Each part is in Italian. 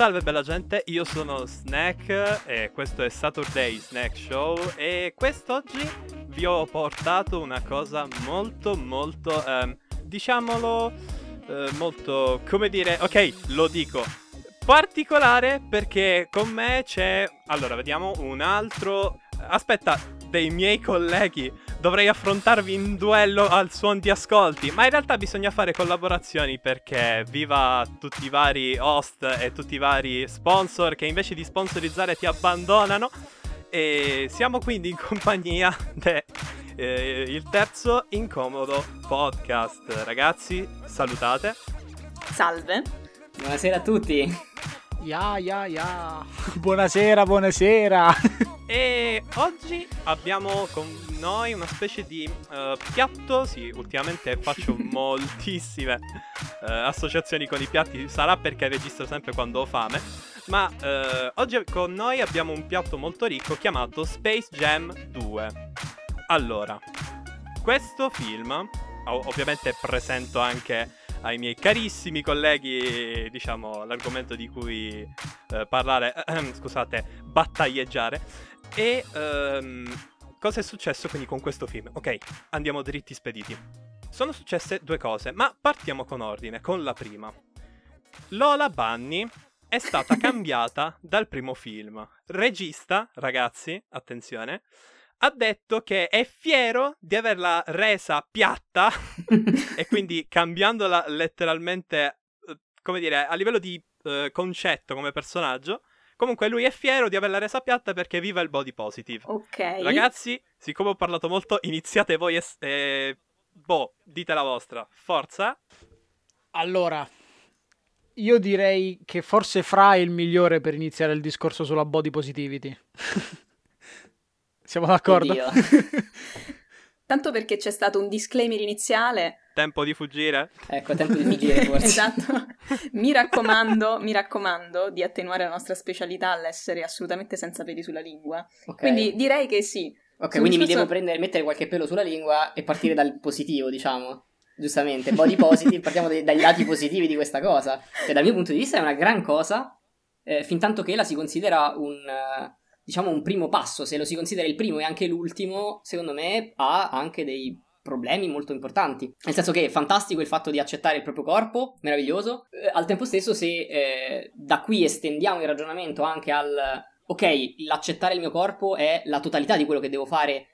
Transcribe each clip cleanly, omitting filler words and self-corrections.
Salve bella gente, io sono Snack e questo è Saturday Snack Show e quest'oggi vi ho portato una cosa molto molto, come dire, ok, lo dico, particolare, perché con me c'è, allora vediamo, un altro, aspetta, dei miei colleghi. Dovrei affrontarvi in duello al suon di ascolti, ma in realtà bisogna fare collaborazioni perché viva tutti i vari host e tutti i vari sponsor che invece di sponsorizzare ti abbandonano. E siamo quindi in compagnia del terzo incomodo podcast. Ragazzi, salutate. Salve. Buonasera a tutti. Ya. Buonasera. E oggi abbiamo con noi una specie di piatto. Sì, ultimamente faccio moltissime associazioni con i piatti. Sarà perché registro sempre quando ho fame. Ma oggi con noi abbiamo un piatto molto ricco chiamato Space Jam 2. Allora, questo film ovviamente presento anche ai miei carissimi colleghi, diciamo, l'argomento di cui parlare, scusate, battaglieggiare. E cosa è successo quindi con questo film? Ok, andiamo dritti spediti. Sono successe due cose, ma partiamo con ordine, con la prima. Lola Bunny è stata cambiata dal primo film. Regista, ragazzi, attenzione, ha detto che è fiero di averla resa piatta e quindi cambiandola letteralmente, come dire, a livello di concetto come personaggio. Comunque lui è fiero di averla resa piatta perché viva il body positive. Ok. Ragazzi, siccome ho parlato molto, iniziate voi dite la vostra. Forza. Allora, io direi che forse Fra è il migliore per iniziare il discorso sulla body positivity. Siamo d'accordo? Tanto perché c'è stato un disclaimer iniziale. Tempo di fuggire? Ecco, tempo di fuggire forse. Esatto. Mi raccomando di attenuare la nostra specialità all'essere assolutamente senza peli sulla lingua. Okay. Quindi direi che sì. Ok, quindi mi devo mettere qualche pelo sulla lingua e partire dal positivo, diciamo. Giustamente, body positive, partiamo dai lati positivi di questa cosa. Che dal mio punto di vista è una gran cosa, fin tanto che la si considera un primo passo. Se lo si considera il primo e anche l'ultimo, secondo me ha anche dei problemi molto importanti, nel senso che è fantastico il fatto di accettare il proprio corpo, meraviglioso, al tempo stesso se da qui estendiamo il ragionamento anche al ok, l'accettare il mio corpo è la totalità di quello che devo fare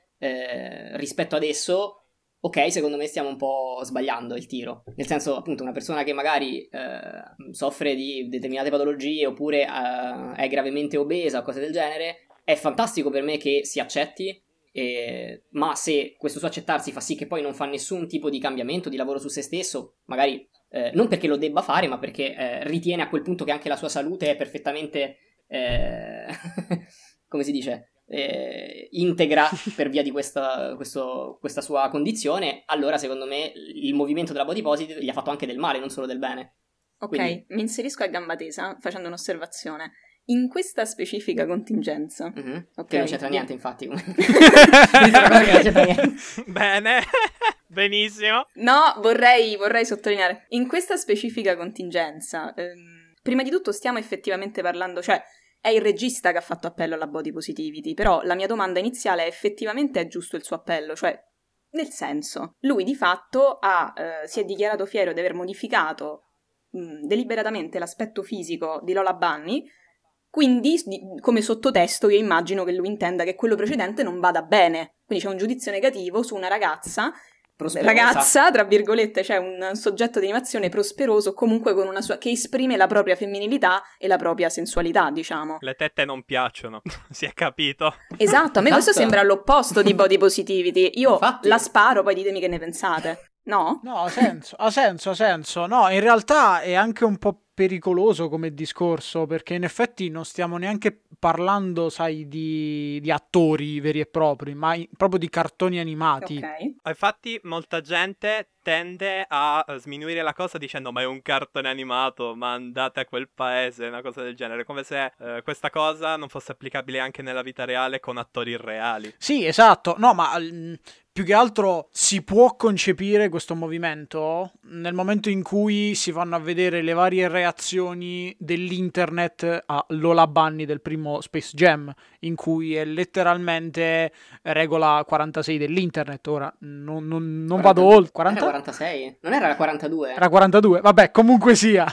rispetto ad esso, ok, secondo me stiamo un po' sbagliando il tiro, nel senso, appunto, una persona che magari soffre di determinate patologie oppure è gravemente obesa o cose del genere. È fantastico per me che si accetti, ma se questo suo accettarsi fa sì che poi non fa nessun tipo di cambiamento, di lavoro su se stesso, magari non perché lo debba fare, ma perché ritiene a quel punto che anche la sua salute è perfettamente, come si dice, integra per via di questa sua condizione, allora secondo me il movimento della body positive gli ha fatto anche del male, non solo del bene. Ok, quindi mi inserisco a gamba tesa facendo un'osservazione. In questa specifica contingenza, mm-hmm. Okay. Che non c'entra niente, infatti. Non c'entra niente. Bene, benissimo. No, vorrei sottolineare. In questa specifica contingenza, prima di tutto stiamo effettivamente parlando, cioè è il regista che ha fatto appello alla body positivity, però la mia domanda iniziale è: effettivamente è giusto il suo appello? Cioè, nel senso, lui di fatto si è dichiarato fiero di aver modificato deliberatamente l'aspetto fisico di Lola Bunny. Quindi, come sottotesto, io immagino che lui intenda che quello precedente non vada bene. Quindi c'è un giudizio negativo su una ragazza, prosperosa, tra virgolette, cioè un soggetto di animazione prosperoso, comunque con una sua, che esprime la propria femminilità e la propria sensualità, diciamo. Le tette non piacciono, si è capito. Esatto, a me questo sembra l'opposto di body positivity. Io la sparo, poi ditemi che ne pensate. No? No, ha senso. No, in realtà è anche un po' pericoloso come discorso, perché in effetti non stiamo neanche parlando, sai, di attori veri e propri, ma proprio di cartoni animati. Okay. Infatti molta gente tende a sminuire la cosa dicendo ma è un cartone animato, ma andate a quel paese, una cosa del genere, come se questa cosa non fosse applicabile anche nella vita reale con attori reali. Sì, esatto. No, ma più che altro si può concepire questo movimento nel momento in cui si vanno a vedere le varie realtà reazioni dell'internet a Lola Bunny del primo Space Jam, in cui è letteralmente regola 46 dell'internet. Ora non vado oltre. 40? Era 46? Non era la 42? Era 42, vabbè, comunque sia.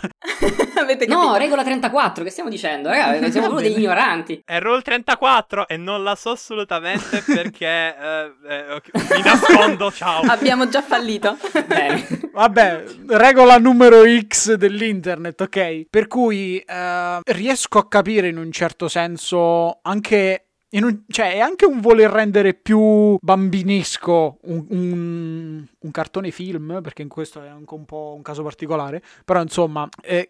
Avete capito? No, regola 34, che stiamo dicendo? Ragazzi, siamo proprio degli ignoranti. È rule 34 e non la so assolutamente perché mi nascondo, ciao. Abbiamo già fallito. Bene. Vabbè, regola numero X dell'internet, ok? Per cui riesco a capire in un certo senso anche... cioè è anche un voler rendere più bambinesco un cartone film, perché in questo è anche un po' un caso particolare, però insomma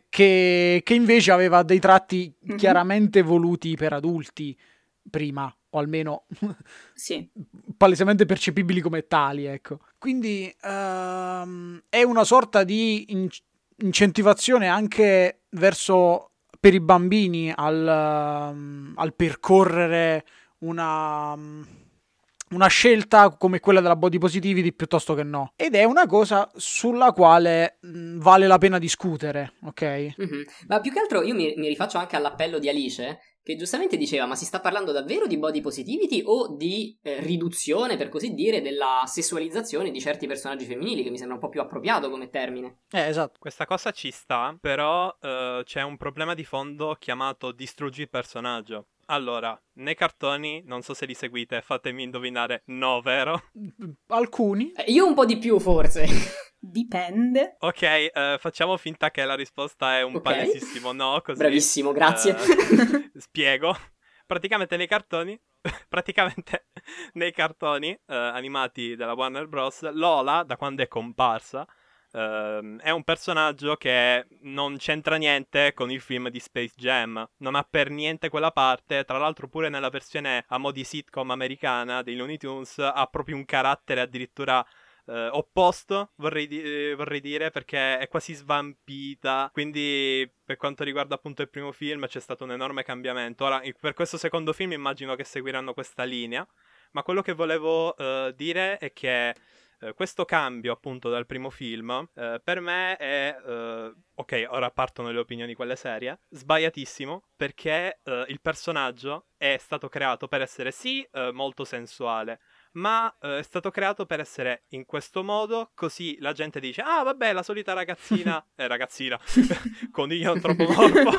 che invece aveva dei tratti chiaramente voluti per adulti prima, o almeno sì, palesemente percepibili come tali, ecco. Quindi è una sorta di incentivazione anche verso... per i bambini al percorrere una scelta come quella della Body Positivity piuttosto che no. Ed è una cosa sulla quale vale la pena discutere, ok? Mm-hmm. Ma più che altro io mi rifaccio anche all'appello di Alice, che giustamente diceva, ma si sta parlando davvero di Body Positivity o di riduzione, per così dire, della sessualizzazione di certi personaggi femminili, che mi sembra un po' più appropriato come termine. Esatto. Questa cosa ci sta, però c'è un problema di fondo chiamato distruggi il personaggio. Allora, nei cartoni, non so se li seguite, fatemi indovinare, no, vero? Alcuni. Io un po' di più, forse. Dipende. Ok, facciamo finta che la risposta è un palesissimo no, così... Bravissimo, grazie. Spiego. Praticamente nei cartoni animati della Warner Bros., Lola, da quando è comparsa, è un personaggio che non c'entra niente con il film di Space Jam, non ha per niente quella parte. Tra l'altro pure nella versione a mo' di sitcom americana dei Looney Tunes ha proprio un carattere addirittura opposto, vorrei dire, perché è quasi svampita. Quindi per quanto riguarda appunto il primo film c'è stato un enorme cambiamento. Ora per questo secondo film immagino che seguiranno questa linea, ma quello che volevo dire è che questo cambio appunto dal primo film per me è ok, ora partono le opinioni quelle serie, sbagliatissimo, perché il personaggio è stato creato per essere sì molto sensuale, ma è stato creato per essere in questo modo, così la gente dice ah vabbè, la solita ragazzina coniglio troppo morbo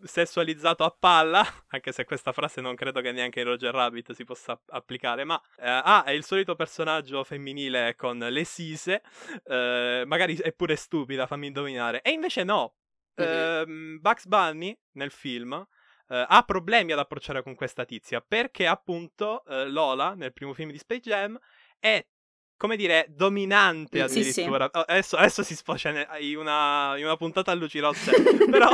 sessualizzato a palla, anche se questa frase non credo che neanche in Roger Rabbit si possa applicare, ma è il solito personaggio femminile con le sise, magari è pure stupida, fammi indovinare. E invece no, Bugs Bunny nel film ha problemi ad approcciare con questa tizia, perché appunto Lola nel primo film di Space Jam è, come dire, dominante addirittura. Sì, sì. Adesso si sfocia in una puntata a luci rosse, però...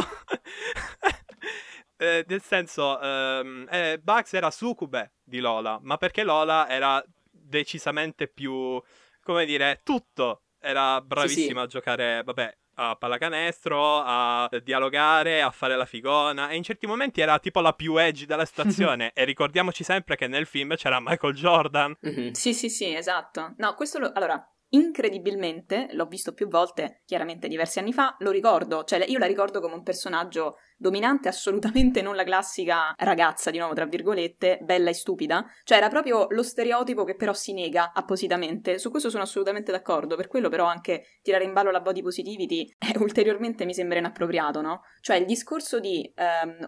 nel senso, Bugs era succube di Lola, ma perché Lola era decisamente più, come dire, tutto. Era bravissima a giocare, vabbè, a pallacanestro, a dialogare, a fare la figona, e in certi momenti era tipo la più edgy della situazione. E ricordiamoci sempre che nel film c'era Michael Jordan. Mm-hmm. Sì, esatto. No, questo allora, incredibilmente, l'ho visto più volte, chiaramente diversi anni fa, lo ricordo, cioè io la ricordo come un personaggio dominante, assolutamente non la classica ragazza, di nuovo tra virgolette, bella e stupida, cioè era proprio lo stereotipo che però si nega appositamente. Su questo sono assolutamente d'accordo, per quello però anche tirare in ballo la Body Positivity ulteriormente mi sembra inappropriato, no? Cioè il discorso di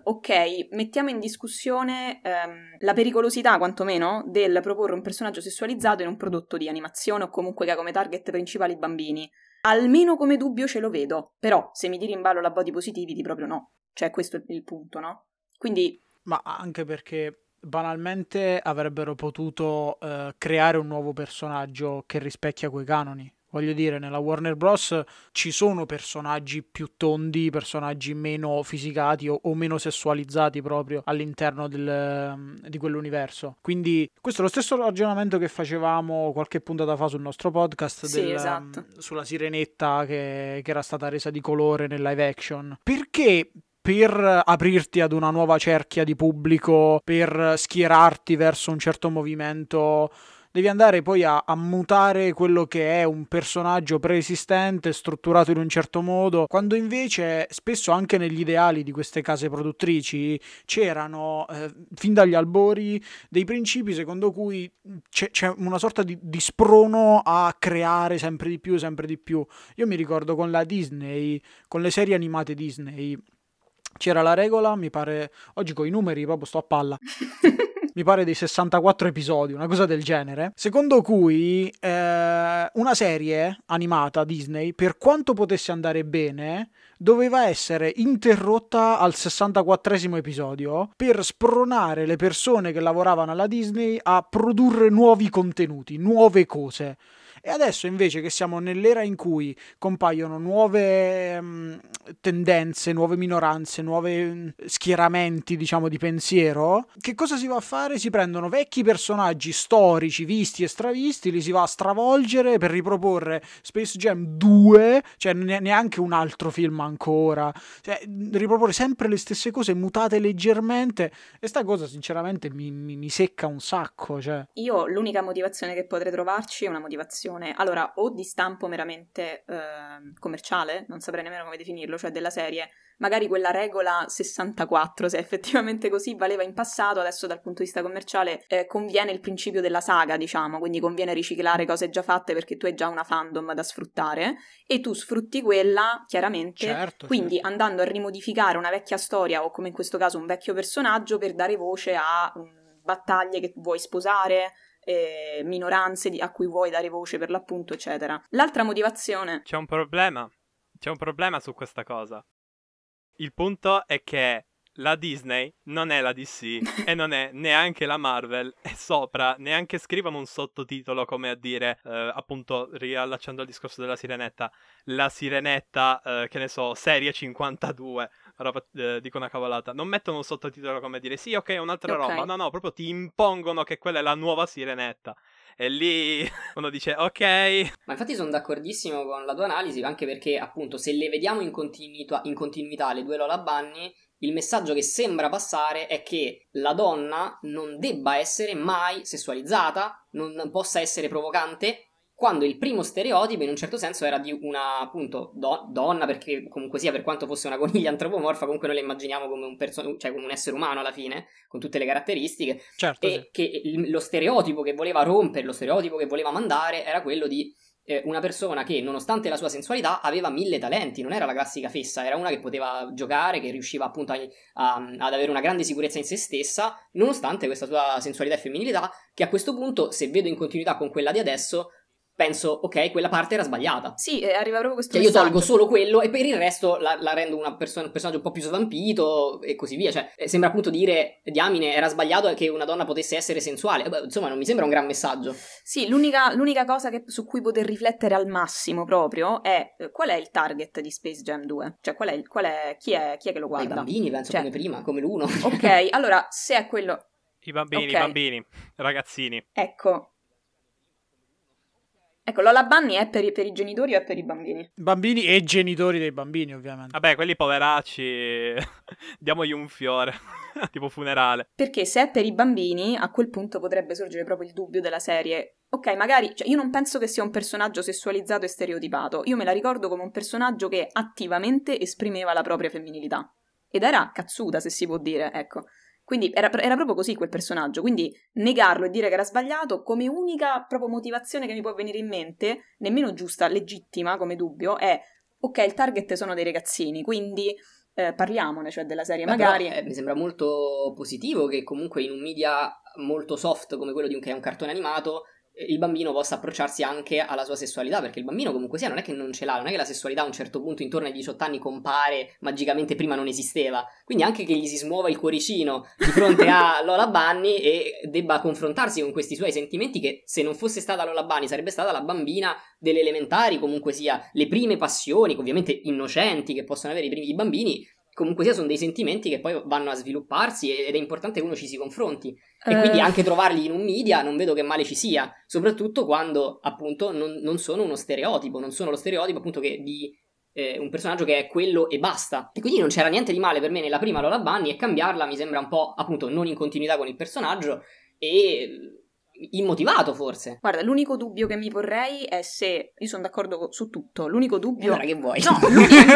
ok, mettiamo in discussione la pericolosità quantomeno del proporre un personaggio sessualizzato in un prodotto di animazione o comunque che ha come target principali bambini, almeno come dubbio ce lo vedo, però se mi tiri in ballo la Body Positivity proprio no. Cioè questo è il punto, no? Quindi... Ma anche perché banalmente avrebbero potuto creare un nuovo personaggio che rispecchia quei canoni. Voglio dire, nella Warner Bros. Ci sono personaggi più tondi, personaggi meno fisicati o meno sessualizzati proprio all'interno di quell'universo. Quindi questo è lo stesso ragionamento che facevamo qualche puntata fa sul nostro podcast esatto, sulla sirenetta che era stata resa di colore nel live action. Perché... per aprirti ad una nuova cerchia di pubblico, per schierarti verso un certo movimento devi andare poi a mutare quello che è un personaggio preesistente, strutturato in un certo modo, quando invece spesso anche negli ideali di queste case produttrici c'erano fin dagli albori dei principi secondo cui c'è una sorta di sprono a creare sempre di più. Io mi ricordo con la Disney, con le serie animate Disney, c'era la regola, mi pare, oggi con i numeri proprio sto a palla, mi pare dei 64 episodi, una cosa del genere, secondo cui una serie animata Disney, per quanto potesse andare bene, doveva essere interrotta al 64esimo episodio per spronare le persone che lavoravano alla Disney a produrre nuovi contenuti, nuove cose. E adesso invece che siamo nell'era in cui compaiono nuove tendenze, nuove minoranze, nuovi schieramenti, diciamo, di pensiero, che cosa si va a fare? Si prendono vecchi personaggi storici, visti e stravisti, li si va a stravolgere per riproporre Space Jam 2, cioè neanche un altro film ancora, cioè riproporre sempre le stesse cose mutate leggermente, e sta cosa sinceramente mi secca un sacco, cioè. Io l'unica motivazione che potrei trovarci è una motivazione, allora, o di stampo meramente commerciale, non saprei nemmeno come definirlo, cioè della serie, magari quella regola 64, se effettivamente così valeva in passato, adesso dal punto di vista commerciale conviene il principio della saga, diciamo, quindi conviene riciclare cose già fatte perché tu hai già una fandom da sfruttare e tu sfrutti quella, chiaramente, certo, quindi certo, andando a rimodificare una vecchia storia o, come in questo caso, un vecchio personaggio per dare voce a battaglie che vuoi sposare, minoranze a cui vuoi dare voce, per l'appunto, eccetera. L'altra motivazione... C'è un problema su questa cosa. Il punto è che la Disney non è la DC e non è neanche la Marvel, e sopra neanche scrivono un sottotitolo come a dire, appunto riallacciando al discorso della sirenetta, la sirenetta, che ne so, serie 52, roba, dico una cavolata, non mettono un sottotitolo come dire sì, ok, un'altra roba, no, proprio ti impongono che quella è la nuova sirenetta. E lì uno dice ok. Ma infatti sono d'accordissimo con la tua analisi, anche perché appunto se le vediamo in continuità le due Lola Bunny, il messaggio che sembra passare è che la donna non debba essere mai sessualizzata, non possa essere provocante, quando il primo stereotipo in un certo senso era di una, appunto, donna, perché comunque sia, per quanto fosse una coniglia antropomorfa, comunque noi la immaginiamo come come un essere umano alla fine, con tutte le caratteristiche, certo, e sì, che lo stereotipo che voleva rompere, lo stereotipo che voleva mandare era quello di una persona che, nonostante la sua sensualità, aveva mille talenti, non era la classica fessa, era una che poteva giocare, che riusciva appunto ad avere una grande sicurezza in se stessa, nonostante questa sua sensualità e femminilità, che a questo punto, se vedo in continuità con quella di adesso, penso, ok, quella parte era sbagliata. Sì, arriva proprio questo messaggio. Cioè, io tolgo solo quello e per il resto la rendo un personaggio un po' più svampito e così via. Cioè, sembra appunto dire, diamine, era sbagliato che una donna potesse essere sensuale. Insomma, non mi sembra un gran messaggio. Sì, l'unica cosa su cui poter riflettere al massimo proprio è qual è il target di Space Jam 2? Cioè, chi è che lo guarda? I bambini, penso, cioè, come prima, come l'uno. Ok, allora, se è quello... I bambini, ragazzini. Ecco, Lola Bunny è per i genitori o è per i bambini? Bambini e genitori dei bambini, ovviamente. Vabbè, quelli poveracci, diamogli un fiore, tipo funerale. Perché se è per i bambini, a quel punto potrebbe sorgere proprio il dubbio della serie. Ok, magari, cioè, io non penso che sia un personaggio sessualizzato e stereotipato. Io me la ricordo come un personaggio che attivamente esprimeva la propria femminilità. Ed era cazzuta, se si può dire, ecco. Quindi era proprio così quel personaggio, quindi negarlo e dire che era sbagliato come unica proprio motivazione che mi può venire in mente, nemmeno giusta, legittima come dubbio, è ok, il target sono dei ragazzini, quindi parliamone, cioè, della serie. Beh, magari... Però, mi sembra molto positivo che comunque in un media molto soft come quello che è un cartone animato, il bambino possa approcciarsi anche alla sua sessualità, perché il bambino comunque sia non è che non ce l'ha, non è che la sessualità a un certo punto intorno ai 18 anni compare magicamente, prima non esisteva, quindi anche che gli si smuova il cuoricino di fronte a Lola Bunny e debba confrontarsi con questi suoi sentimenti, che se non fosse stata Lola Bunny sarebbe stata la bambina delle elementari, comunque sia le prime passioni, ovviamente innocenti, che possono avere i bambini, comunque sia sono dei sentimenti che poi vanno a svilupparsi ed è importante che uno ci si confronti e quindi anche trovarli in un media non vedo che male ci sia, soprattutto quando appunto non sono uno stereotipo, non sono lo stereotipo appunto che di un personaggio che è quello e basta, e quindi non c'era niente di male per me nella prima Lola Bunny, e cambiarla mi sembra un po' appunto non in continuità con il personaggio e immotivato forse. Guarda, l'unico dubbio che mi porrei è se... Io sono d'accordo su tutto, l'unico dubbio... Allora che vuoi? No,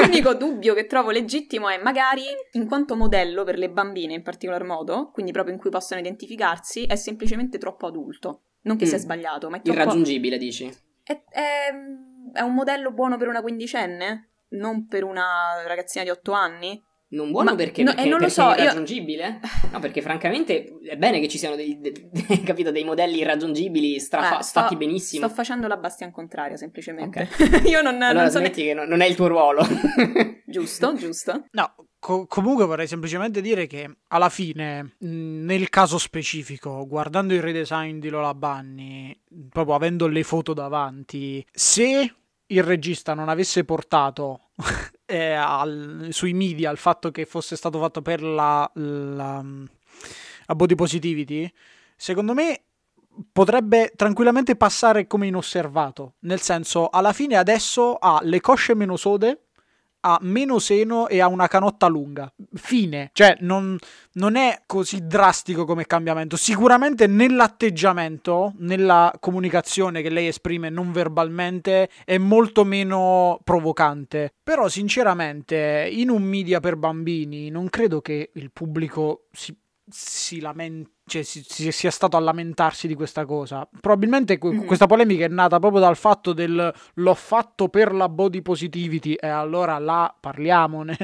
l'unico dubbio che trovo legittimo è magari, in quanto modello per le bambine in particolar modo, quindi proprio in cui possono identificarsi, è semplicemente troppo adulto. Non che sia sbagliato, ma è troppo... Irraggiungibile, dici? È un modello buono per una quindicenne? Non per una ragazzina di 8 anni? Non buono, ma perché? No, non lo so, è irraggiungibile? Io... No, perché francamente è bene che ci siano dei modelli irraggiungibili fatti benissimo. Sto facendo la Bastian contraria, semplicemente. Okay. Io non... Allora non so che non è il tuo ruolo. Giusto. No, comunque vorrei semplicemente dire che alla fine, nel caso specifico, guardando il redesign di Lola Bunny, proprio avendo le foto davanti, se il regista non avesse portato... sui media al fatto che fosse stato fatto per la Body Positivity, secondo me potrebbe tranquillamente passare come inosservato, nel senso, alla fine adesso ha le cosce meno sode, ha meno seno e ha una canotta lunga, fine. Cioè non è così drastico come cambiamento. Sicuramente nell'atteggiamento, nella comunicazione che lei esprime non verbalmente, è molto meno provocante. Però sinceramente in un media per bambini non credo che il pubblico sia stato a lamentarsi di questa cosa. Probabilmente questa polemica è nata proprio dal fatto del l'ho fatto per la Body Positivity e allora là parliamone.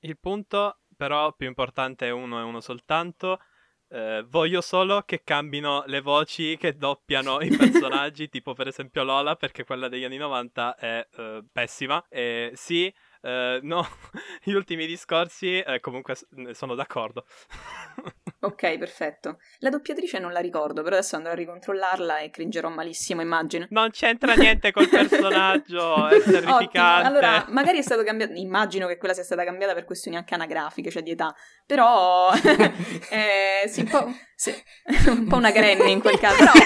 Il punto però più importante è uno soltanto. Voglio solo che cambino le voci che doppiano i personaggi, tipo per esempio Lola, perché quella degli anni 90 è pessima. Sì, no, gli ultimi discorsi comunque sono d'accordo. Ok, perfetto. La doppiatrice non la ricordo, però adesso andrò a ricontrollarla e cringerò malissimo, immagino. Non c'entra niente col personaggio, è terrificante. Ottimo. Allora, magari è stato cambiato, immagino che quella sia stata cambiata per questioni anche anagrafiche, cioè di età, però sì, un po' una granny in quel caso, però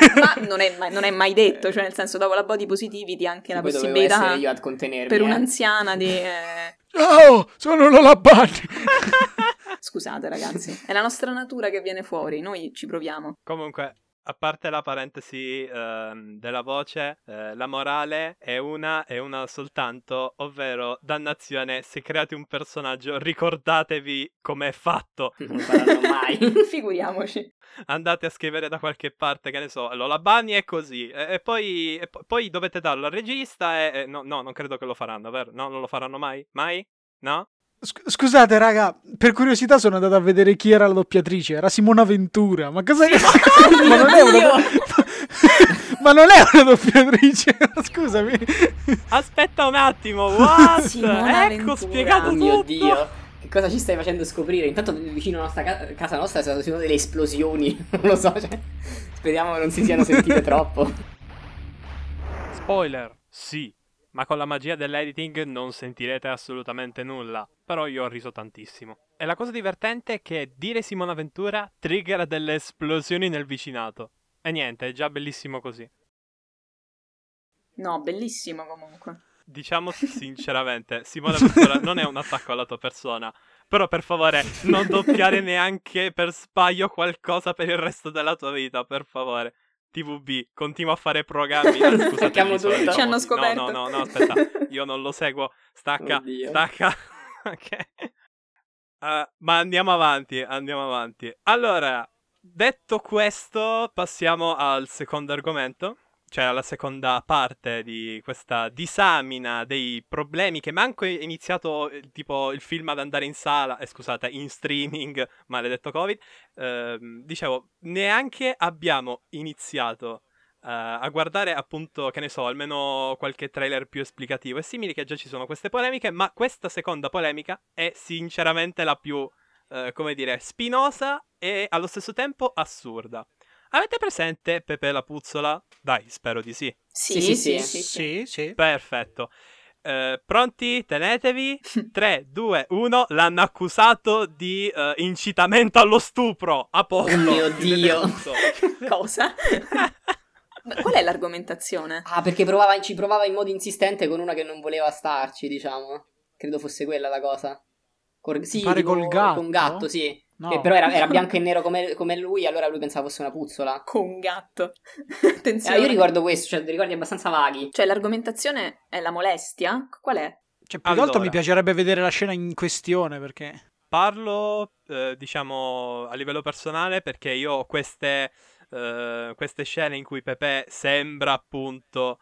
ma non è mai detto, cioè nel senso, dopo la Body Positivity anche la possibilità io ad contenermi, per un'anziana di... Oh, sono Lola Bunny! Scusate ragazzi, è la nostra natura che viene fuori, noi ci proviamo. Comunque, a parte la parentesi della voce, la morale è una soltanto, ovvero, dannazione, se create un personaggio ricordatevi com'è fatto. Non faranno mai. Figuriamoci. Andate a scrivere da qualche parte, che ne so, Lola Bunny è così, e poi dovete darlo al regista No, non credo che lo faranno, vero? No, non lo faranno mai? Mai? No? Scusate raga, per curiosità sono andato a vedere chi era la doppiatrice, era Simona Ventura, ma cosa è? Ma non è ma non è una doppiatrice, scusami. Aspetta un attimo, what? Simona Ventura. Spiegato tutto. Mio Dio. Che cosa ci stai facendo scoprire? Intanto vicino alla casa nostra sono state delle esplosioni, non lo so, cioè, speriamo che non si siano sentite troppo. Spoiler, sì. Ma con la magia dell'editing non sentirete assolutamente nulla. Però io ho riso tantissimo. E la cosa divertente è che dire Simona Ventura triggera delle esplosioni nel vicinato. E niente, è già bellissimo così. No, bellissimo comunque. Diciamo sinceramente, Simona Ventura non è un attacco alla tua persona. Però per favore, non doppiare neanche per sbaglio qualcosa per il resto della tua vita, per favore. TVB, continua a fare programmi. Scusate, ci hanno scoperto. No, aspetta, io non lo seguo. Stacca. Ok. Ma andiamo avanti. Allora, detto questo, passiamo al secondo argomento, cioè alla seconda parte di questa disamina dei problemi che manco è iniziato tipo il film ad andare in sala, scusate, in streaming, maledetto Covid, dicevo, neanche abbiamo iniziato a guardare appunto, che ne so, almeno qualche trailer più esplicativo e simili, che già ci sono queste polemiche, ma questa seconda polemica è sinceramente la più, come dire, spinosa e allo stesso tempo assurda. Avete presente Pepe la puzzola? Dai, spero di sì. Sì. Perfetto. Pronti? Tenetevi. 3, 2, 1. L'hanno accusato di incitamento allo stupro. A posto. Oh mio Dio. Cosa? Qual è l'argomentazione? Ah, perché ci provava in modo insistente con una che non voleva starci, diciamo. Credo fosse quella la cosa. Sì, tipo, col gatto. Con gatto, sì. No. Però era bianco e nero come lui, allora lui pensava fosse una puzzola. Con un gatto. Attenzione. Io ricordo questo, cioè ricordi abbastanza vaghi. Cioè l'argomentazione è la molestia? Qual è? Cioè più allora, mi piacerebbe vedere la scena in questione perché... Parlo, diciamo, a livello personale perché io ho queste scene in cui Pepe sembra appunto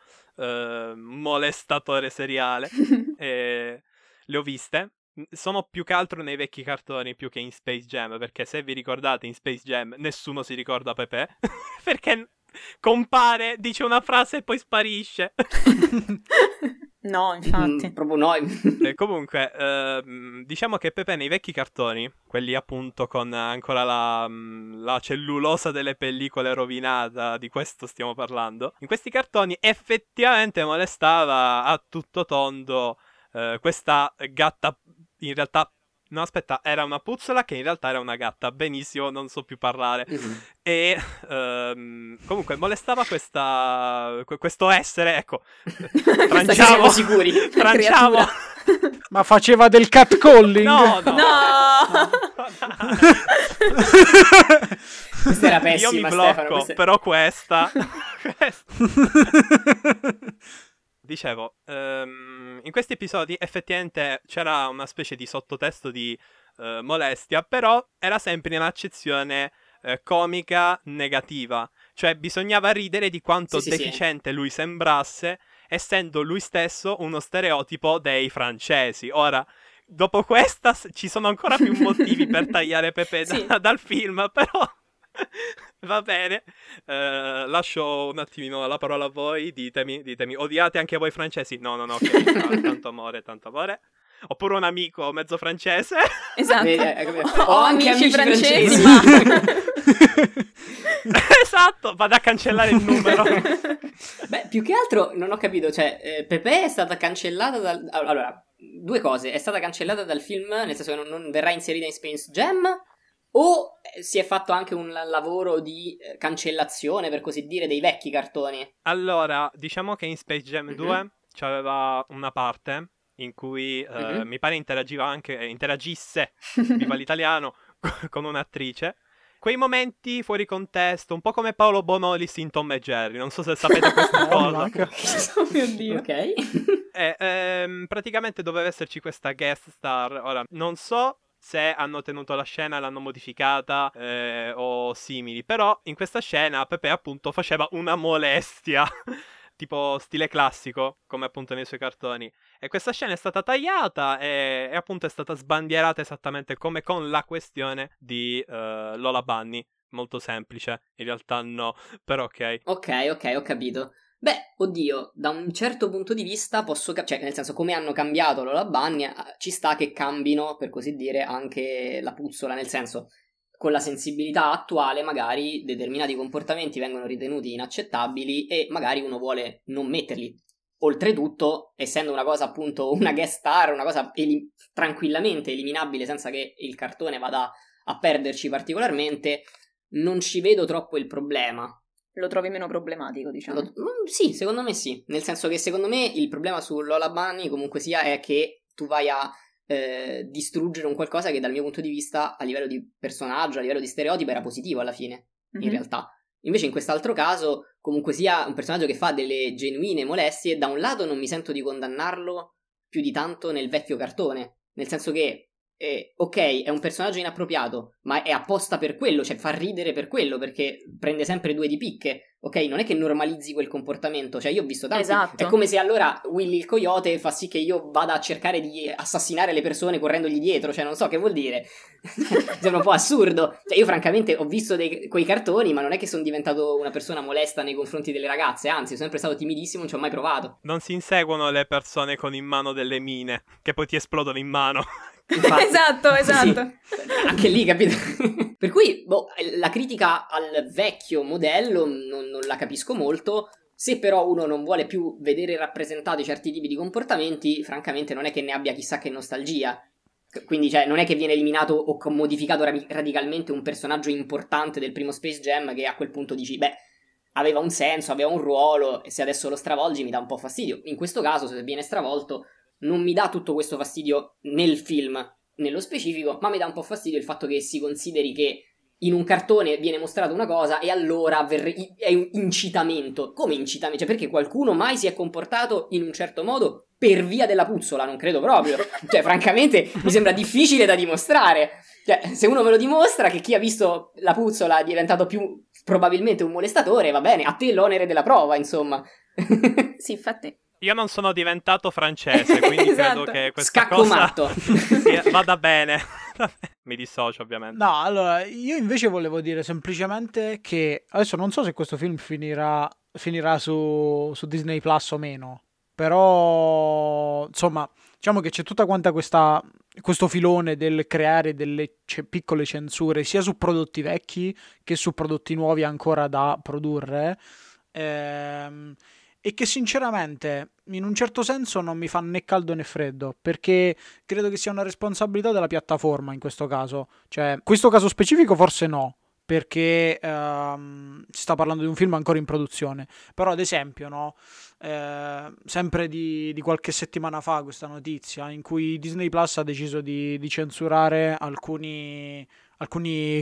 molestatore seriale e le ho viste. Sono più che altro nei vecchi cartoni più che in Space Jam, perché se vi ricordate in Space Jam nessuno si ricorda Pepe perché compare, dice una frase e poi sparisce. No, infatti proprio no. Comunque diciamo che Pepe nei vecchi cartoni, quelli appunto con ancora la cellulosa delle pellicole rovinata, di questo stiamo parlando, in questi cartoni effettivamente molestava a tutto tondo questa gatta, in realtà no, aspetta, era una puzzola che in realtà era una gatta, benissimo, non so più parlare. Mm-hmm. E comunque molestava questo essere, ecco, tranciamo sicuri, tranciamo. Ma faceva del catcalling? No. Questa era pessima. Io mi blocco, Stefano, questa... però questa. Dicevo, in questi episodi effettivamente c'era una specie di sottotesto di molestia, però era sempre in un'accezione comica negativa. Cioè bisognava ridere di quanto deficiente lui sembrasse, essendo lui stesso uno stereotipo dei francesi. Ora, dopo questa ci sono ancora più motivi per tagliare Pepe dal film, però... Va bene, lascio un attimino la parola a voi, ditemi, odiate anche voi francesi? No, okay. tanto amore, oppure un amico mezzo francese? Esatto, ho anche amici francesi, esatto, vado a cancellare il numero. Beh, più che altro non ho capito, cioè Pepe è stata cancellata allora, due cose, è stata cancellata dal film, nel senso che non verrà inserita in Space Jam, o si è fatto anche un lavoro di cancellazione, per così dire, dei vecchi cartoni? Allora, diciamo che in Space Jam 2 c'aveva una parte in cui mi pare interagisse, viva l'italiano, con un'attrice. Quei momenti fuori contesto, un po' come Paolo Bonolis in Tom e Jerry, non so se sapete questa cosa. Oh mio Dio. Ok. Praticamente doveva esserci questa guest star, ora non so... se hanno tenuto la scena, l'hanno modificata o simili. Però in questa scena Pepe appunto faceva una molestia, tipo stile classico, come appunto nei suoi cartoni. E questa scena è stata tagliata e appunto è stata sbandierata esattamente come con la questione di Lola Bunny. Molto semplice, in realtà no, però ok. Ok, ho capito. Beh, oddio, da un certo punto di vista posso capire, cioè nel senso come hanno cambiato Lola Bunny, ci sta che cambino, per così dire, anche la puzzola, nel senso con la sensibilità attuale magari determinati comportamenti vengono ritenuti inaccettabili e magari uno vuole non metterli. Oltretutto, essendo una cosa appunto una guest star, una cosa tranquillamente eliminabile senza che il cartone vada a perderci particolarmente, non ci vedo troppo il problema. Lo trovi meno problematico, diciamo? Sì, secondo me sì. Nel senso che secondo me il problema su Lola Bunny comunque sia è che tu vai a distruggere un qualcosa che dal mio punto di vista, a livello di personaggio, a livello di stereotipo, era positivo alla fine, in realtà. Invece in quest'altro caso comunque sia un personaggio che fa delle genuine molestie, da un lato non mi sento di condannarlo più di tanto nel vecchio cartone. Nel senso che, ok, è un personaggio inappropriato, ma è apposta per quello, cioè fa ridere per quello, perché prende sempre due di picche, ok? Non è che normalizzi quel comportamento, cioè io ho visto tanti... Esatto. È come se allora Willy il coyote fa sì che io vada a cercare di assassinare le persone correndogli dietro, cioè non so che vuol dire. Sembra un po' assurdo. Cioè io francamente ho visto quei cartoni, ma non è che sono diventato una persona molesta nei confronti delle ragazze, anzi sono sempre stato timidissimo, non ci ho mai provato. Non si inseguono le persone con in mano delle mine, che poi ti esplodono in mano. Infatti, esatto. Sì. Anche lì, capito? Per cui la critica al vecchio modello non la capisco molto. Se però uno non vuole più vedere rappresentati certi tipi di comportamenti, francamente non è che ne abbia chissà che nostalgia. Quindi cioè non è che viene eliminato o modificato radicalmente un personaggio importante del primo Space Jam, che a quel punto dici, beh, aveva un senso, aveva un ruolo, e se adesso lo stravolgi mi dà un po' fastidio. In questo caso, se viene stravolto, non mi dà tutto questo fastidio nel film, nello specifico, ma mi dà un po' fastidio il fatto che si consideri che in un cartone viene mostrata una cosa e allora è un incitamento. Come incitamento? Cioè, perché qualcuno mai si è comportato in un certo modo per via della puzzola? Non credo proprio. Cioè, francamente, mi sembra difficile da dimostrare. Cioè, se uno ve lo dimostra che chi ha visto la puzzola è diventato più probabilmente un molestatore, va bene, a te l'onere della prova, insomma. Sì, infatti. Io non sono diventato francese, quindi esatto. Credo che questa Scaccomatto. Cosa vada bene. Mi dissocio, ovviamente. No, allora, io invece volevo dire semplicemente che adesso non so se questo film finirà su Disney Plus o meno, però insomma, diciamo che c'è tutta quanta questo filone del creare delle piccole censure sia su prodotti vecchi che su prodotti nuovi ancora da produrre. E che sinceramente in un certo senso non mi fa né caldo né freddo, perché credo che sia una responsabilità della piattaforma in questo caso. Cioè, in questo caso specifico forse no, perché si sta parlando di un film ancora in produzione. Però ad esempio, no, sempre di qualche settimana fa questa notizia in cui Disney Plus ha deciso di censurare alcuni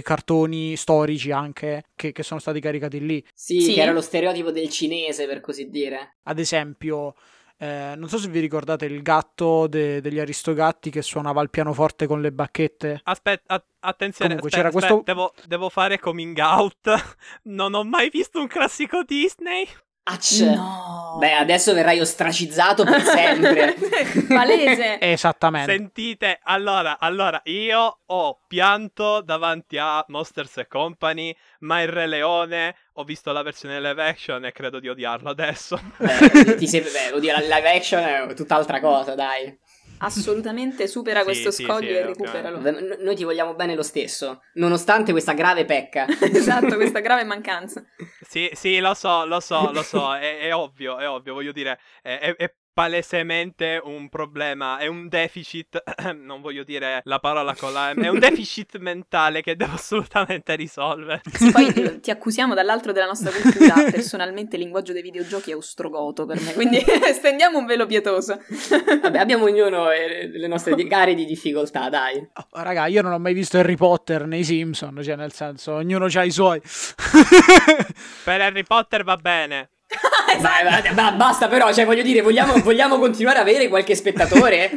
cartoni storici anche che sono stati caricati lì. Sì, che era lo stereotipo del cinese, per così dire. Ad esempio, non so se vi ricordate il gatto degli Aristogatti che suonava il pianoforte con le bacchette. Attenzione, comunque, devo fare coming out. Non ho mai visto un classico Disney. No. Beh, adesso verrai ostracizzato per sempre. Palese. Esattamente. Sentite, allora io ho pianto davanti a Monsters & Company, ma Il Re Leone ho visto la versione live action e credo di odiarlo adesso. Odiare la live action è tutt'altra cosa, dai. Assolutamente, supera questo scoglio e recuperalo. Ovviamente. Noi ti vogliamo bene lo stesso, nonostante questa grave pecca. Esatto, questa grave mancanza. Sì, lo so, è ovvio, voglio dire, è palesemente un problema, è un deficit, non voglio dire la parola con la M, è un deficit mentale che devo assolutamente risolvere. Sì, poi ti accusiamo dall'altro della nostra cultura, personalmente il linguaggio dei videogiochi è ostrogoto per me, quindi stendiamo un velo pietoso. Vabbè, abbiamo ognuno le nostre gare di difficoltà, dai. Oh, raga, io non ho mai visto Harry Potter nei Simpson, cioè nel senso, ognuno c'ha i suoi. Per Harry Potter va bene. Ma basta, però, cioè, voglio dire, vogliamo continuare ad avere qualche spettatore?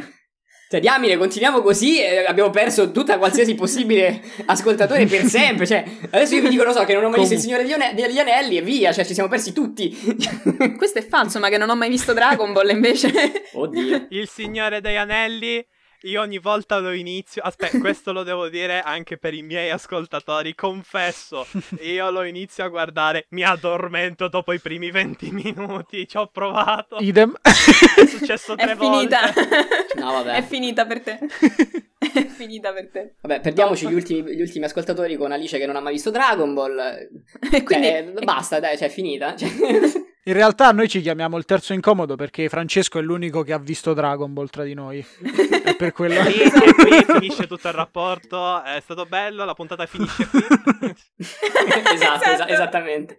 Cioè, diamine, continuiamo così e abbiamo perso tutta qualsiasi possibile ascoltatore per sempre. Cioè, adesso io vi dico, lo so, che non ho mai visto Il Signore degli Anelli e via, cioè, ci siamo persi tutti. Questo è falso, ma che non ho mai visto Dragon Ball invece. Oddio. Il Signore degli Anelli, io ogni volta lo inizio. Aspetta, questo lo devo dire anche per i miei ascoltatori, confesso, io lo inizio a guardare, mi addormento dopo i primi 20 minuti, ci ho provato. Idem. È successo tre volte. È finita. No, vabbè. È finita per te. Vabbè, perdiamoci gli ultimi ascoltatori con Alice che non ha mai visto Dragon Ball. Quindi basta, dai, cioè è finita. In realtà noi ci chiamiamo il terzo incomodo perché Francesco è l'unico che ha visto Dragon Ball tra di noi. È per quello. E qui finisce tutto il rapporto, è stato bello, la puntata finisce qui. Esatto, esattamente.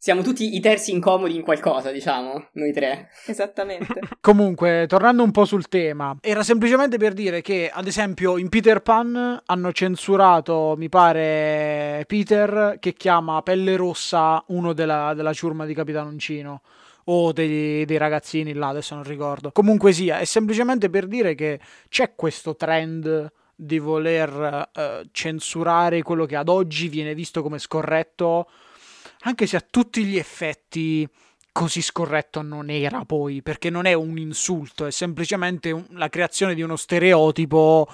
Siamo tutti i terzi incomodi in qualcosa, diciamo, noi tre. Esattamente. Comunque, tornando un po' sul tema, era semplicemente per dire che, ad esempio, in Peter Pan hanno censurato, mi pare, Peter che chiama Pelle Rossa uno della ciurma di Capitan Uncino. O dei ragazzini là, adesso non ricordo. Comunque sia, è semplicemente per dire che c'è questo trend di voler censurare quello che ad oggi viene visto come scorretto, anche se a tutti gli effetti così scorretto non era poi, perché non è un insulto, è semplicemente la creazione di uno stereotipo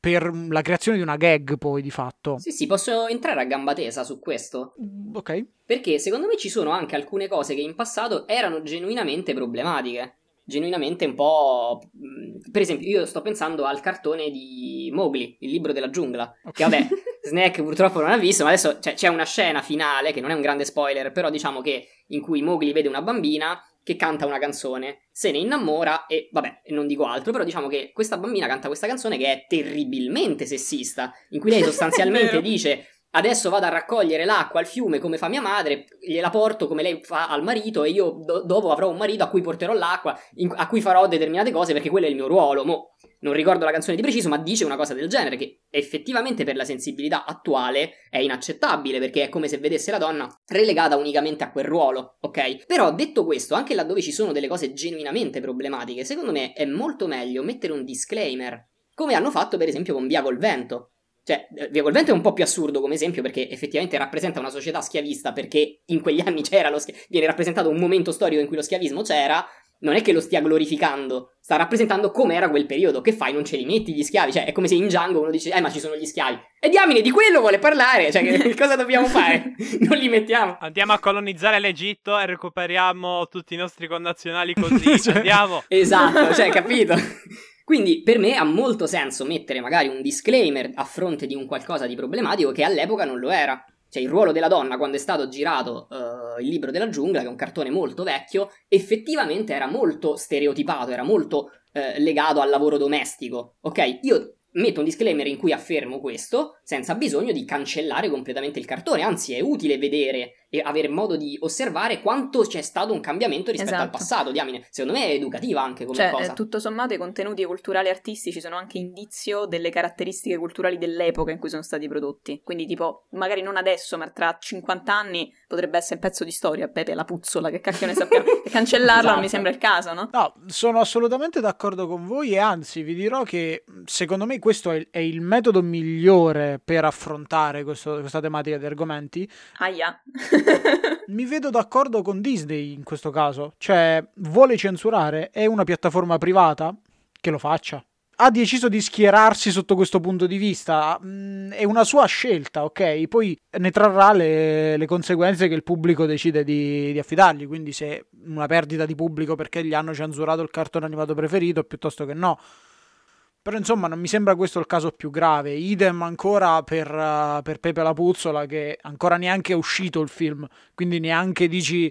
per la creazione di una gag poi di fatto. Sì, posso entrare a gamba tesa su questo? Ok. Perché secondo me ci sono anche alcune cose che in passato erano genuinamente problematiche. Genuinamente un po'... Per esempio, io sto pensando al cartone di Mowgli, Il libro della giungla. Okay. Che vabbè, Snack purtroppo non ha visto, ma adesso c'è una scena finale, che non è un grande spoiler, però diciamo che in cui Mowgli vede una bambina che canta una canzone, se ne innamora e vabbè, non dico altro, però diciamo che questa bambina canta questa canzone che è terribilmente sessista, in cui lei sostanzialmente dice... adesso vado a raccogliere l'acqua al fiume come fa mia madre, gliela porto come lei fa al marito, e io dopo avrò un marito a cui porterò l'acqua, a cui farò determinate cose perché quello è il mio ruolo. Mo non ricordo la canzone di preciso, ma dice una cosa del genere che effettivamente per la sensibilità attuale è inaccettabile, perché è come se vedesse la donna relegata unicamente a quel ruolo, ok? Però detto questo, anche laddove ci sono delle cose genuinamente problematiche, secondo me è molto meglio mettere un disclaimer, come hanno fatto per esempio con Via col vento. Cioè, Via col vento è un po' più assurdo come esempio, perché effettivamente rappresenta una società schiavista, perché in quegli anni c'era viene rappresentato un momento storico in cui lo schiavismo c'era. Non è che lo stia glorificando, sta rappresentando com'era quel periodo. Che fai? Non ce li metti gli schiavi? Cioè, è come se in Django uno dice, ma ci sono gli schiavi. E diamine, di quello vuole parlare, cioè, che cosa dobbiamo fare? Non li mettiamo. Andiamo a colonizzare l'Egitto e recuperiamo tutti i nostri connazionali così, cioè, andiamo. Esatto, cioè, capito? Quindi per me ha molto senso mettere magari un disclaimer a fronte di un qualcosa di problematico che all'epoca non lo era. Cioè, il ruolo della donna, quando è stato girato Il libro della giungla, che è un cartone molto vecchio, effettivamente era molto stereotipato, era molto legato al lavoro domestico, ok? Io metto un disclaimer in cui affermo questo senza bisogno di cancellare completamente il cartone, anzi è utile vedere e avere modo di osservare quanto c'è stato un cambiamento rispetto al passato. Diamine, secondo me è educativa anche come cosa. Tutto sommato i contenuti culturali e artistici sono anche indizio delle caratteristiche culturali dell'epoca in cui sono stati prodotti, quindi tipo magari non adesso ma tra 50 anni potrebbe essere un pezzo di storia Pepe la puzzola, che cacchio ne sappiamo, cancellarla esatto. Non mi sembra il caso, no? Sono assolutamente d'accordo con voi, e anzi vi dirò che secondo me questo è il metodo migliore per affrontare questa tematica di argomenti. Ahia. Mi vedo d'accordo con Disney in questo caso, cioè vuole censurare, è una piattaforma privata, che lo faccia. Ha deciso di schierarsi sotto questo punto di vista, è una sua scelta, ok? Poi ne trarrà le conseguenze che il pubblico decide di affidargli, quindi se una perdita di pubblico perché gli hanno censurato il cartone animato preferito piuttosto che no. Però insomma non mi sembra questo il caso più grave. Idem ancora per Pepe la puzzola, che ancora neanche è uscito il film, quindi neanche dici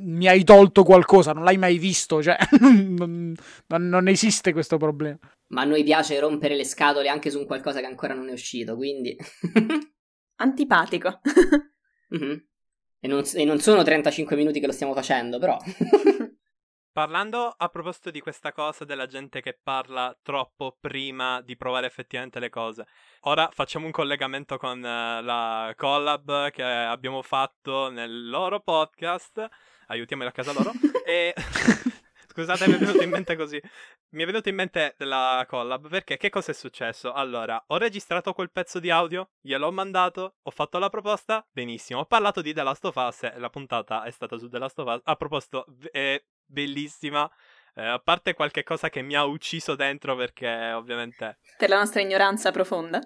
mi hai tolto qualcosa, non l'hai mai visto, cioè non esiste questo problema. Ma a noi piace rompere le scatole anche su un qualcosa che ancora non è uscito, quindi antipatico. Mm-hmm. E non sono 35 minuti che lo stiamo facendo, però parlando a proposito di questa cosa della gente che parla troppo prima di provare effettivamente le cose, ora facciamo un collegamento con la collab che abbiamo fatto nel loro podcast, aiutiamoli a casa loro, e scusate, mi è venuto in mente così, mi è venuto in mente la collab, perché che cosa è successo? Allora, ho registrato quel pezzo di audio, gliel'ho mandato, ho fatto la proposta, benissimo, ho parlato di The Last of Us, la puntata è stata su The Last of Us, a proposito... bellissima, a parte qualche cosa che mi ha ucciso dentro, perché ovviamente per la nostra ignoranza profonda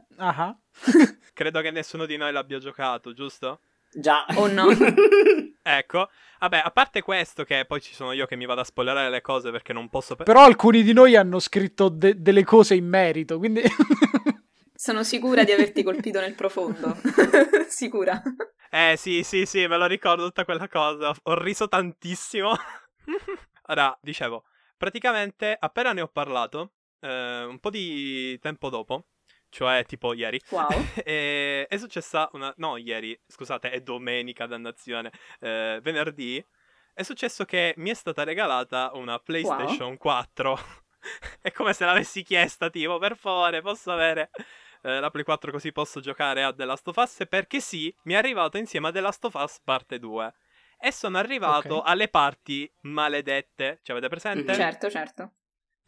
credo che nessuno di noi l'abbia giocato, giusto? Già o no? Ecco, vabbè, a parte questo che poi ci sono io che mi vado a spoilerare le cose perché non posso, però alcuni di noi hanno scritto delle cose in merito, quindi sono sicura di averti colpito nel profondo. Sicura. Sì, me lo ricordo tutta quella cosa, ho riso tantissimo. Allora, dicevo, praticamente appena ne ho parlato, un po' di tempo dopo, cioè tipo ieri, wow. È successa una... no, ieri, scusate, è domenica, dannazione, venerdì, è successo che mi è stata regalata una PlayStation 4. È come se l'avessi chiesta, tipo, per favore, posso avere... la Play 4 così posso giocare a The Last of Us? Perché sì, mi è arrivato insieme a The Last of Us parte 2. E sono arrivato alle parti maledette, cioè avete presente? Certo.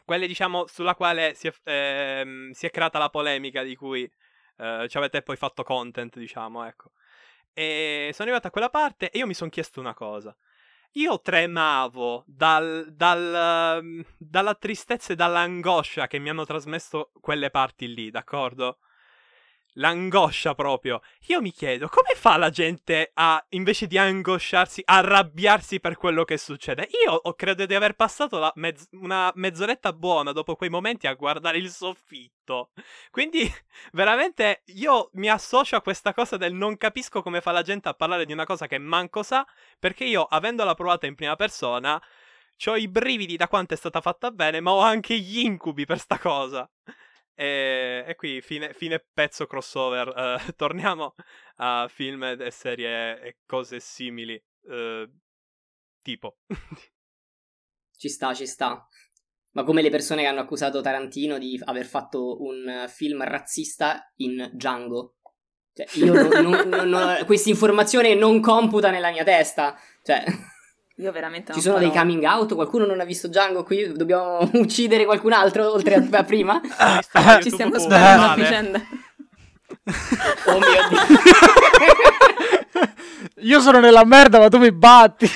Quelle, diciamo, sulla quale si è creata la polemica di cui ci avete poi fatto content, diciamo, ecco. E sono arrivato a quella parte e io mi sono chiesto una cosa. Io tremavo dalla tristezza e dall'angoscia che mi hanno trasmesso quelle parti lì, d'accordo? L'angoscia proprio. Io mi chiedo, come fa la gente a, invece di angosciarsi, arrabbiarsi per quello che succede? Io credo di aver passato una mezz'oretta buona dopo quei momenti a guardare il soffitto. Quindi, veramente, io mi associo a questa cosa del non capisco come fa la gente a parlare di una cosa che manco sa, perché io, avendola provata in prima persona, c'ho i brividi da quanto è stata fatta bene, ma ho anche gli incubi per sta cosa. E qui fine pezzo crossover. Torniamo a film e serie e cose simili. Tipo. Ci sta. Ma come le persone che hanno accusato Tarantino di aver fatto un film razzista in Django. Cioè, io non questa informazione non computa nella mia testa. Cioè, io veramente. Ci sono dei coming out? Qualcuno non ha visto Django qui? Dobbiamo uccidere qualcun altro oltre a prima? Ci stiamo sparando a vicenda. Oh mio Dio. Io sono nella merda, ma tu mi batti.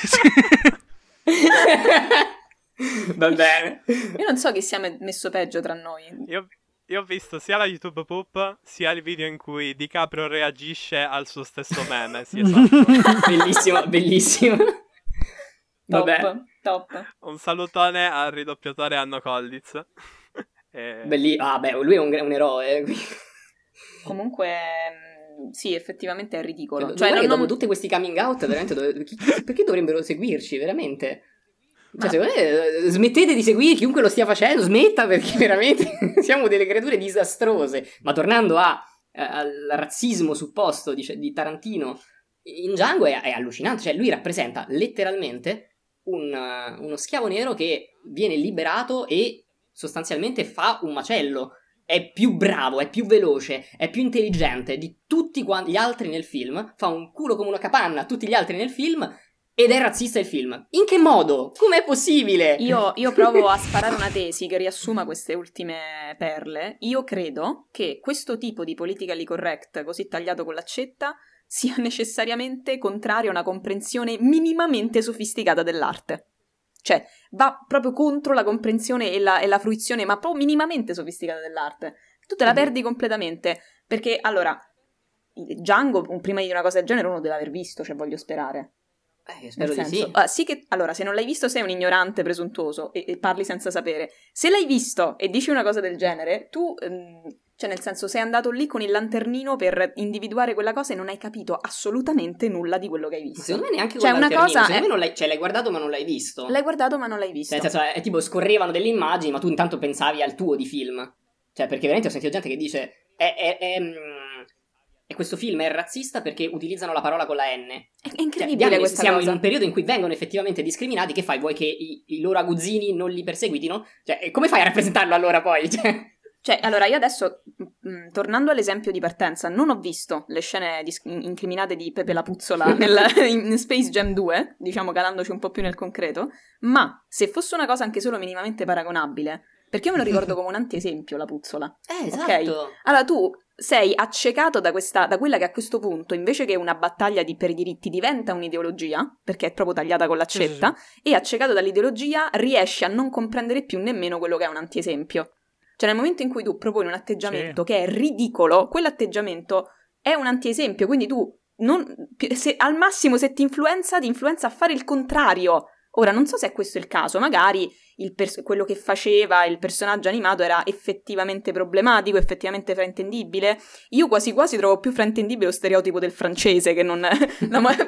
Va bene. Io non so chi sia messo peggio tra noi. Io ho visto sia la YouTube poop sia il video in cui DiCaprio reagisce al suo stesso meme. Sì, esatto. Bellissimo. Vabbè. Top. Un salutone al ridoppiatore Anno Kollitz. Bellissimo. Ah beh, lui è un eroe. Comunque sì, effettivamente è ridicolo. Cioè, dopo tutti questi coming out veramente perché dovrebbero seguirci veramente? Cioè, secondo me, smettete di seguire chiunque lo stia facendo, smetta, perché veramente siamo delle creature disastrose. Ma tornando al razzismo supposto di Tarantino, in Django è allucinante, cioè lui rappresenta letteralmente uno schiavo nero che viene liberato e sostanzialmente fa un macello. È più bravo, è più veloce, è più intelligente di tutti gli altri nel film, fa un culo come una capanna a tutti gli altri nel film. Ed è razzista il film. In che modo? Com'è possibile? Io provo a sparare una tesi che riassuma queste ultime perle. Io credo che questo tipo di politically correct, così tagliato con l'accetta, sia necessariamente contrario a una comprensione minimamente sofisticata dell'arte. Cioè, va proprio contro la comprensione e la fruizione, ma proprio minimamente sofisticata dell'arte. Tu te la perdi completamente, perché, allora, Django, prima di una cosa del genere, uno deve aver visto, cioè voglio sperare. Spero di sì. Allora, se non l'hai visto sei un ignorante presuntuoso e parli senza sapere. Se l'hai visto e dici una cosa del genere, tu, cioè nel senso, sei andato lì con il lanternino per individuare quella cosa e non hai capito assolutamente nulla di quello che hai visto. Ma secondo me neanche con lanternino, una cosa secondo me non l'hai guardato ma non l'hai visto. L'hai guardato ma non l'hai visto. Cioè, nel senso, è tipo scorrevano delle immagini ma tu intanto pensavi al tuo di film. Cioè, perché veramente ho sentito gente che dice e questo film è razzista perché utilizzano la parola con la N. È incredibile, cioè, questa siamo cosa. In un periodo in cui vengono effettivamente discriminati. Che fai? Vuoi che i loro aguzzini non li perseguitino? Cioè, come fai a rappresentarlo allora poi? Cioè allora io adesso, tornando all'esempio di partenza, non ho visto le scene incriminate di Pepe la puzzola in Space Jam 2, diciamo calandoci un po' più nel concreto. Ma se fosse una cosa anche solo minimamente paragonabile, perché io me lo ricordo come un antiesempio la puzzola. Esatto, okay? Allora tu sei accecato da quella che a questo punto, invece che una battaglia per i diritti, diventa un'ideologia, perché è proprio tagliata con l'accetta, e accecato dall'ideologia riesci a non comprendere più nemmeno quello che è un antiesempio. Cioè nel momento in cui tu proponi un atteggiamento che è ridicolo, quell'atteggiamento è un antiesempio, quindi tu al massimo se ti influenza a fare il contrario. Ora, non so se è questo il caso, magari quello che faceva il personaggio animato era effettivamente problematico, effettivamente fraintendibile. Io quasi quasi trovo più fraintendibile lo stereotipo del francese che non...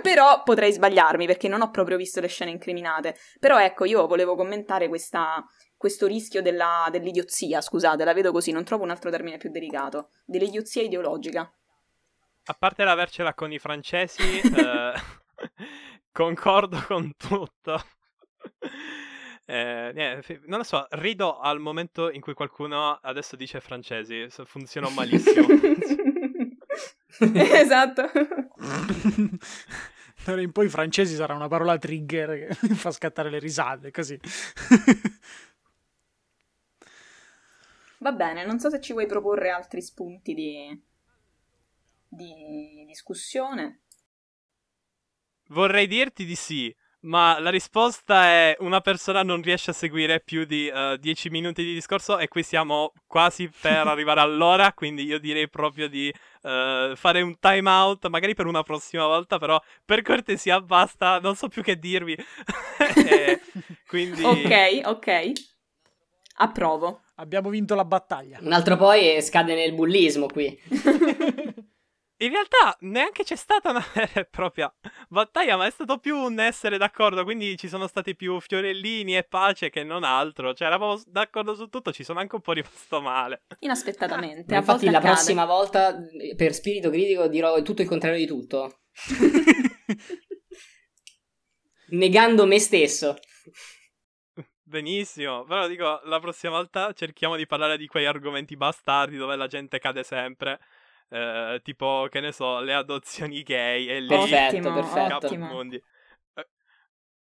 però potrei sbagliarmi perché non ho proprio visto le scene incriminate. Però ecco, io volevo commentare questo rischio dell'idiozia, scusate, la vedo così, non trovo un altro termine più delicato, dell'idiozia ideologica. A parte l'avercela con i francesi, concordo con tutto. Non lo so, rido al momento in cui qualcuno adesso dice francesi, funziona malissimo. Esatto. D'ora in poi francesi sarà una parola trigger che fa scattare le risate, così. Va bene, non so se ci vuoi proporre altri spunti di discussione. Vorrei dirti di sì, ma la risposta è: una persona non riesce a seguire più di 10 minuti di discorso, e qui siamo quasi per arrivare all'ora, quindi io direi proprio di fare un time out, magari per una prossima volta, però per cortesia basta, non so più che dirvi. Quindi... Ok, approvo. Abbiamo vinto la battaglia. Un altro poi scade nel bullismo qui. In realtà neanche c'è stata una vera e propria battaglia, ma è stato più un essere d'accordo, quindi ci sono stati più fiorellini e pace che non altro. Cioè, eravamo d'accordo su tutto, ci sono anche un po' rimasto male. Inaspettatamente, a infatti la accade. Prossima volta, per spirito critico, dirò tutto il contrario di tutto. Negando me stesso. Benissimo, però dico, la prossima volta cerchiamo di parlare di quegli argomenti bastardi dove la gente cade sempre, tipo, che ne so, le adozioni gay e lì. Perfetto.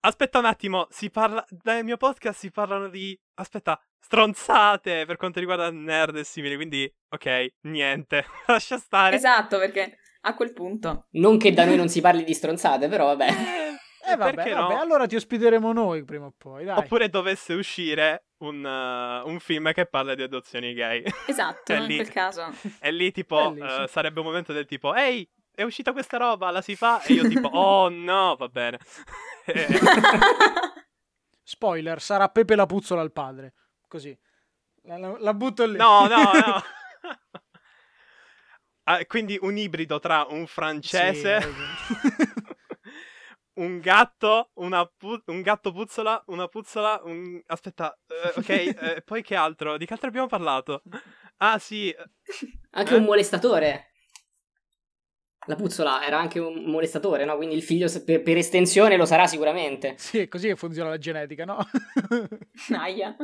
Aspetta un attimo, si parla nel mio podcast si parlano di stronzate per quanto riguarda nerd e simili, quindi ok, niente, lascia stare. Esatto, perché a quel punto non che da noi non si parli di stronzate, però vabbè. Vabbè, no? Allora ti ospiteremo noi prima o poi, dai. Oppure dovesse uscire un film che parla di adozioni gay. Esatto, lì, in quel caso. E lì tipo sarebbe un momento del tipo, ehi, è uscita questa roba, la si fa? E io tipo, oh no, va bene. Spoiler, sarà Pepe la puzzola al padre, così. La butto lì. No. Quindi un ibrido tra un francese... Sì, un gatto, un gatto puzzola, una puzzola, aspetta, ok, poi che altro? Di che altro abbiamo parlato? Ah, sì. Anche un molestatore. La puzzola era anche un molestatore, no? Quindi il figlio, per estensione, lo sarà sicuramente. Sì, è così che funziona la genetica, no? Aia.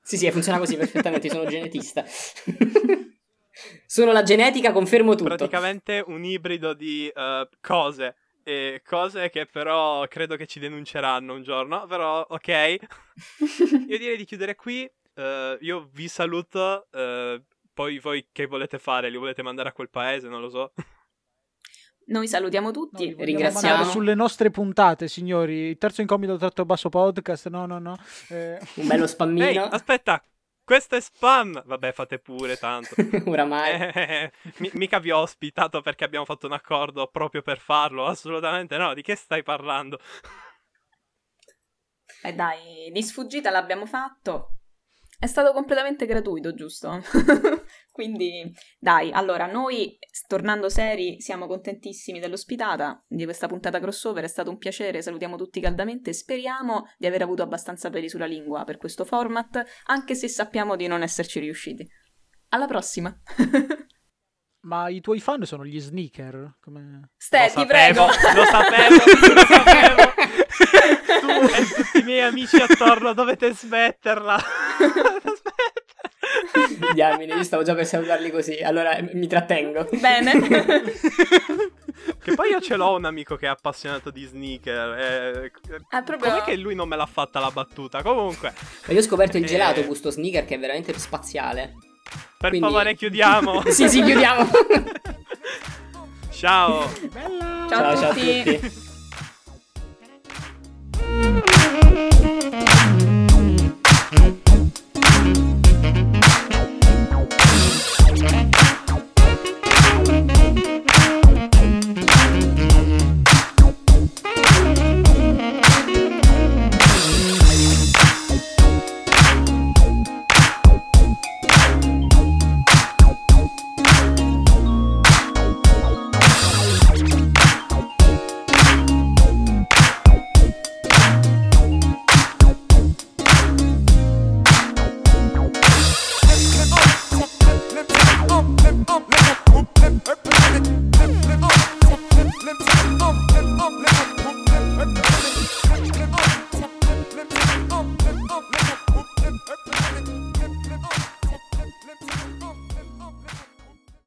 Sì, funziona così perfettamente, sono genetista. Sono la genetica, confermo tutto. Praticamente un ibrido di cose. E cose che però credo che ci denunceranno un giorno, però ok. Io direi di chiudere qui, io vi saluto, poi voi che volete fare, li volete mandare a quel paese, non lo so. Noi salutiamo tutti, no, ringraziamo sulle nostre puntate, signori, il terzo incomodo _ podcast, un bello spammino. Ehi, aspetta, questo è spam! Vabbè, fate pure, tanto. Oramai. Mica vi ho ospitato perché abbiamo fatto un accordo proprio per farlo. Assolutamente no. Di che stai parlando? Dai, di sfuggita l'abbiamo fatto. È stato completamente gratuito, giusto? Quindi, dai, allora, noi, tornando seri, siamo contentissimi dell'ospitata, di questa puntata crossover, è stato un piacere, salutiamo tutti caldamente, speriamo di aver avuto abbastanza peli sulla lingua per questo format, anche se sappiamo di non esserci riusciti. Alla prossima! Ma i tuoi fan sono gli sneaker? Come... Ste, ti prego! Lo sapevo! Tu e tutti i miei amici attorno dovete smetterla! Diamine, io stavo già per salutarli così, allora mi trattengo. Bene. Che poi io ce l'ho un amico che è appassionato di sneaker. Proprio... Com'è che lui non me l'ha fatta la battuta? Comunque. Ma io ho scoperto il gelato gusto sneaker che è veramente spaziale. Quindi... favore, chiudiamo. Sì, chiudiamo. Ciao. Bella. Ciao a tutti.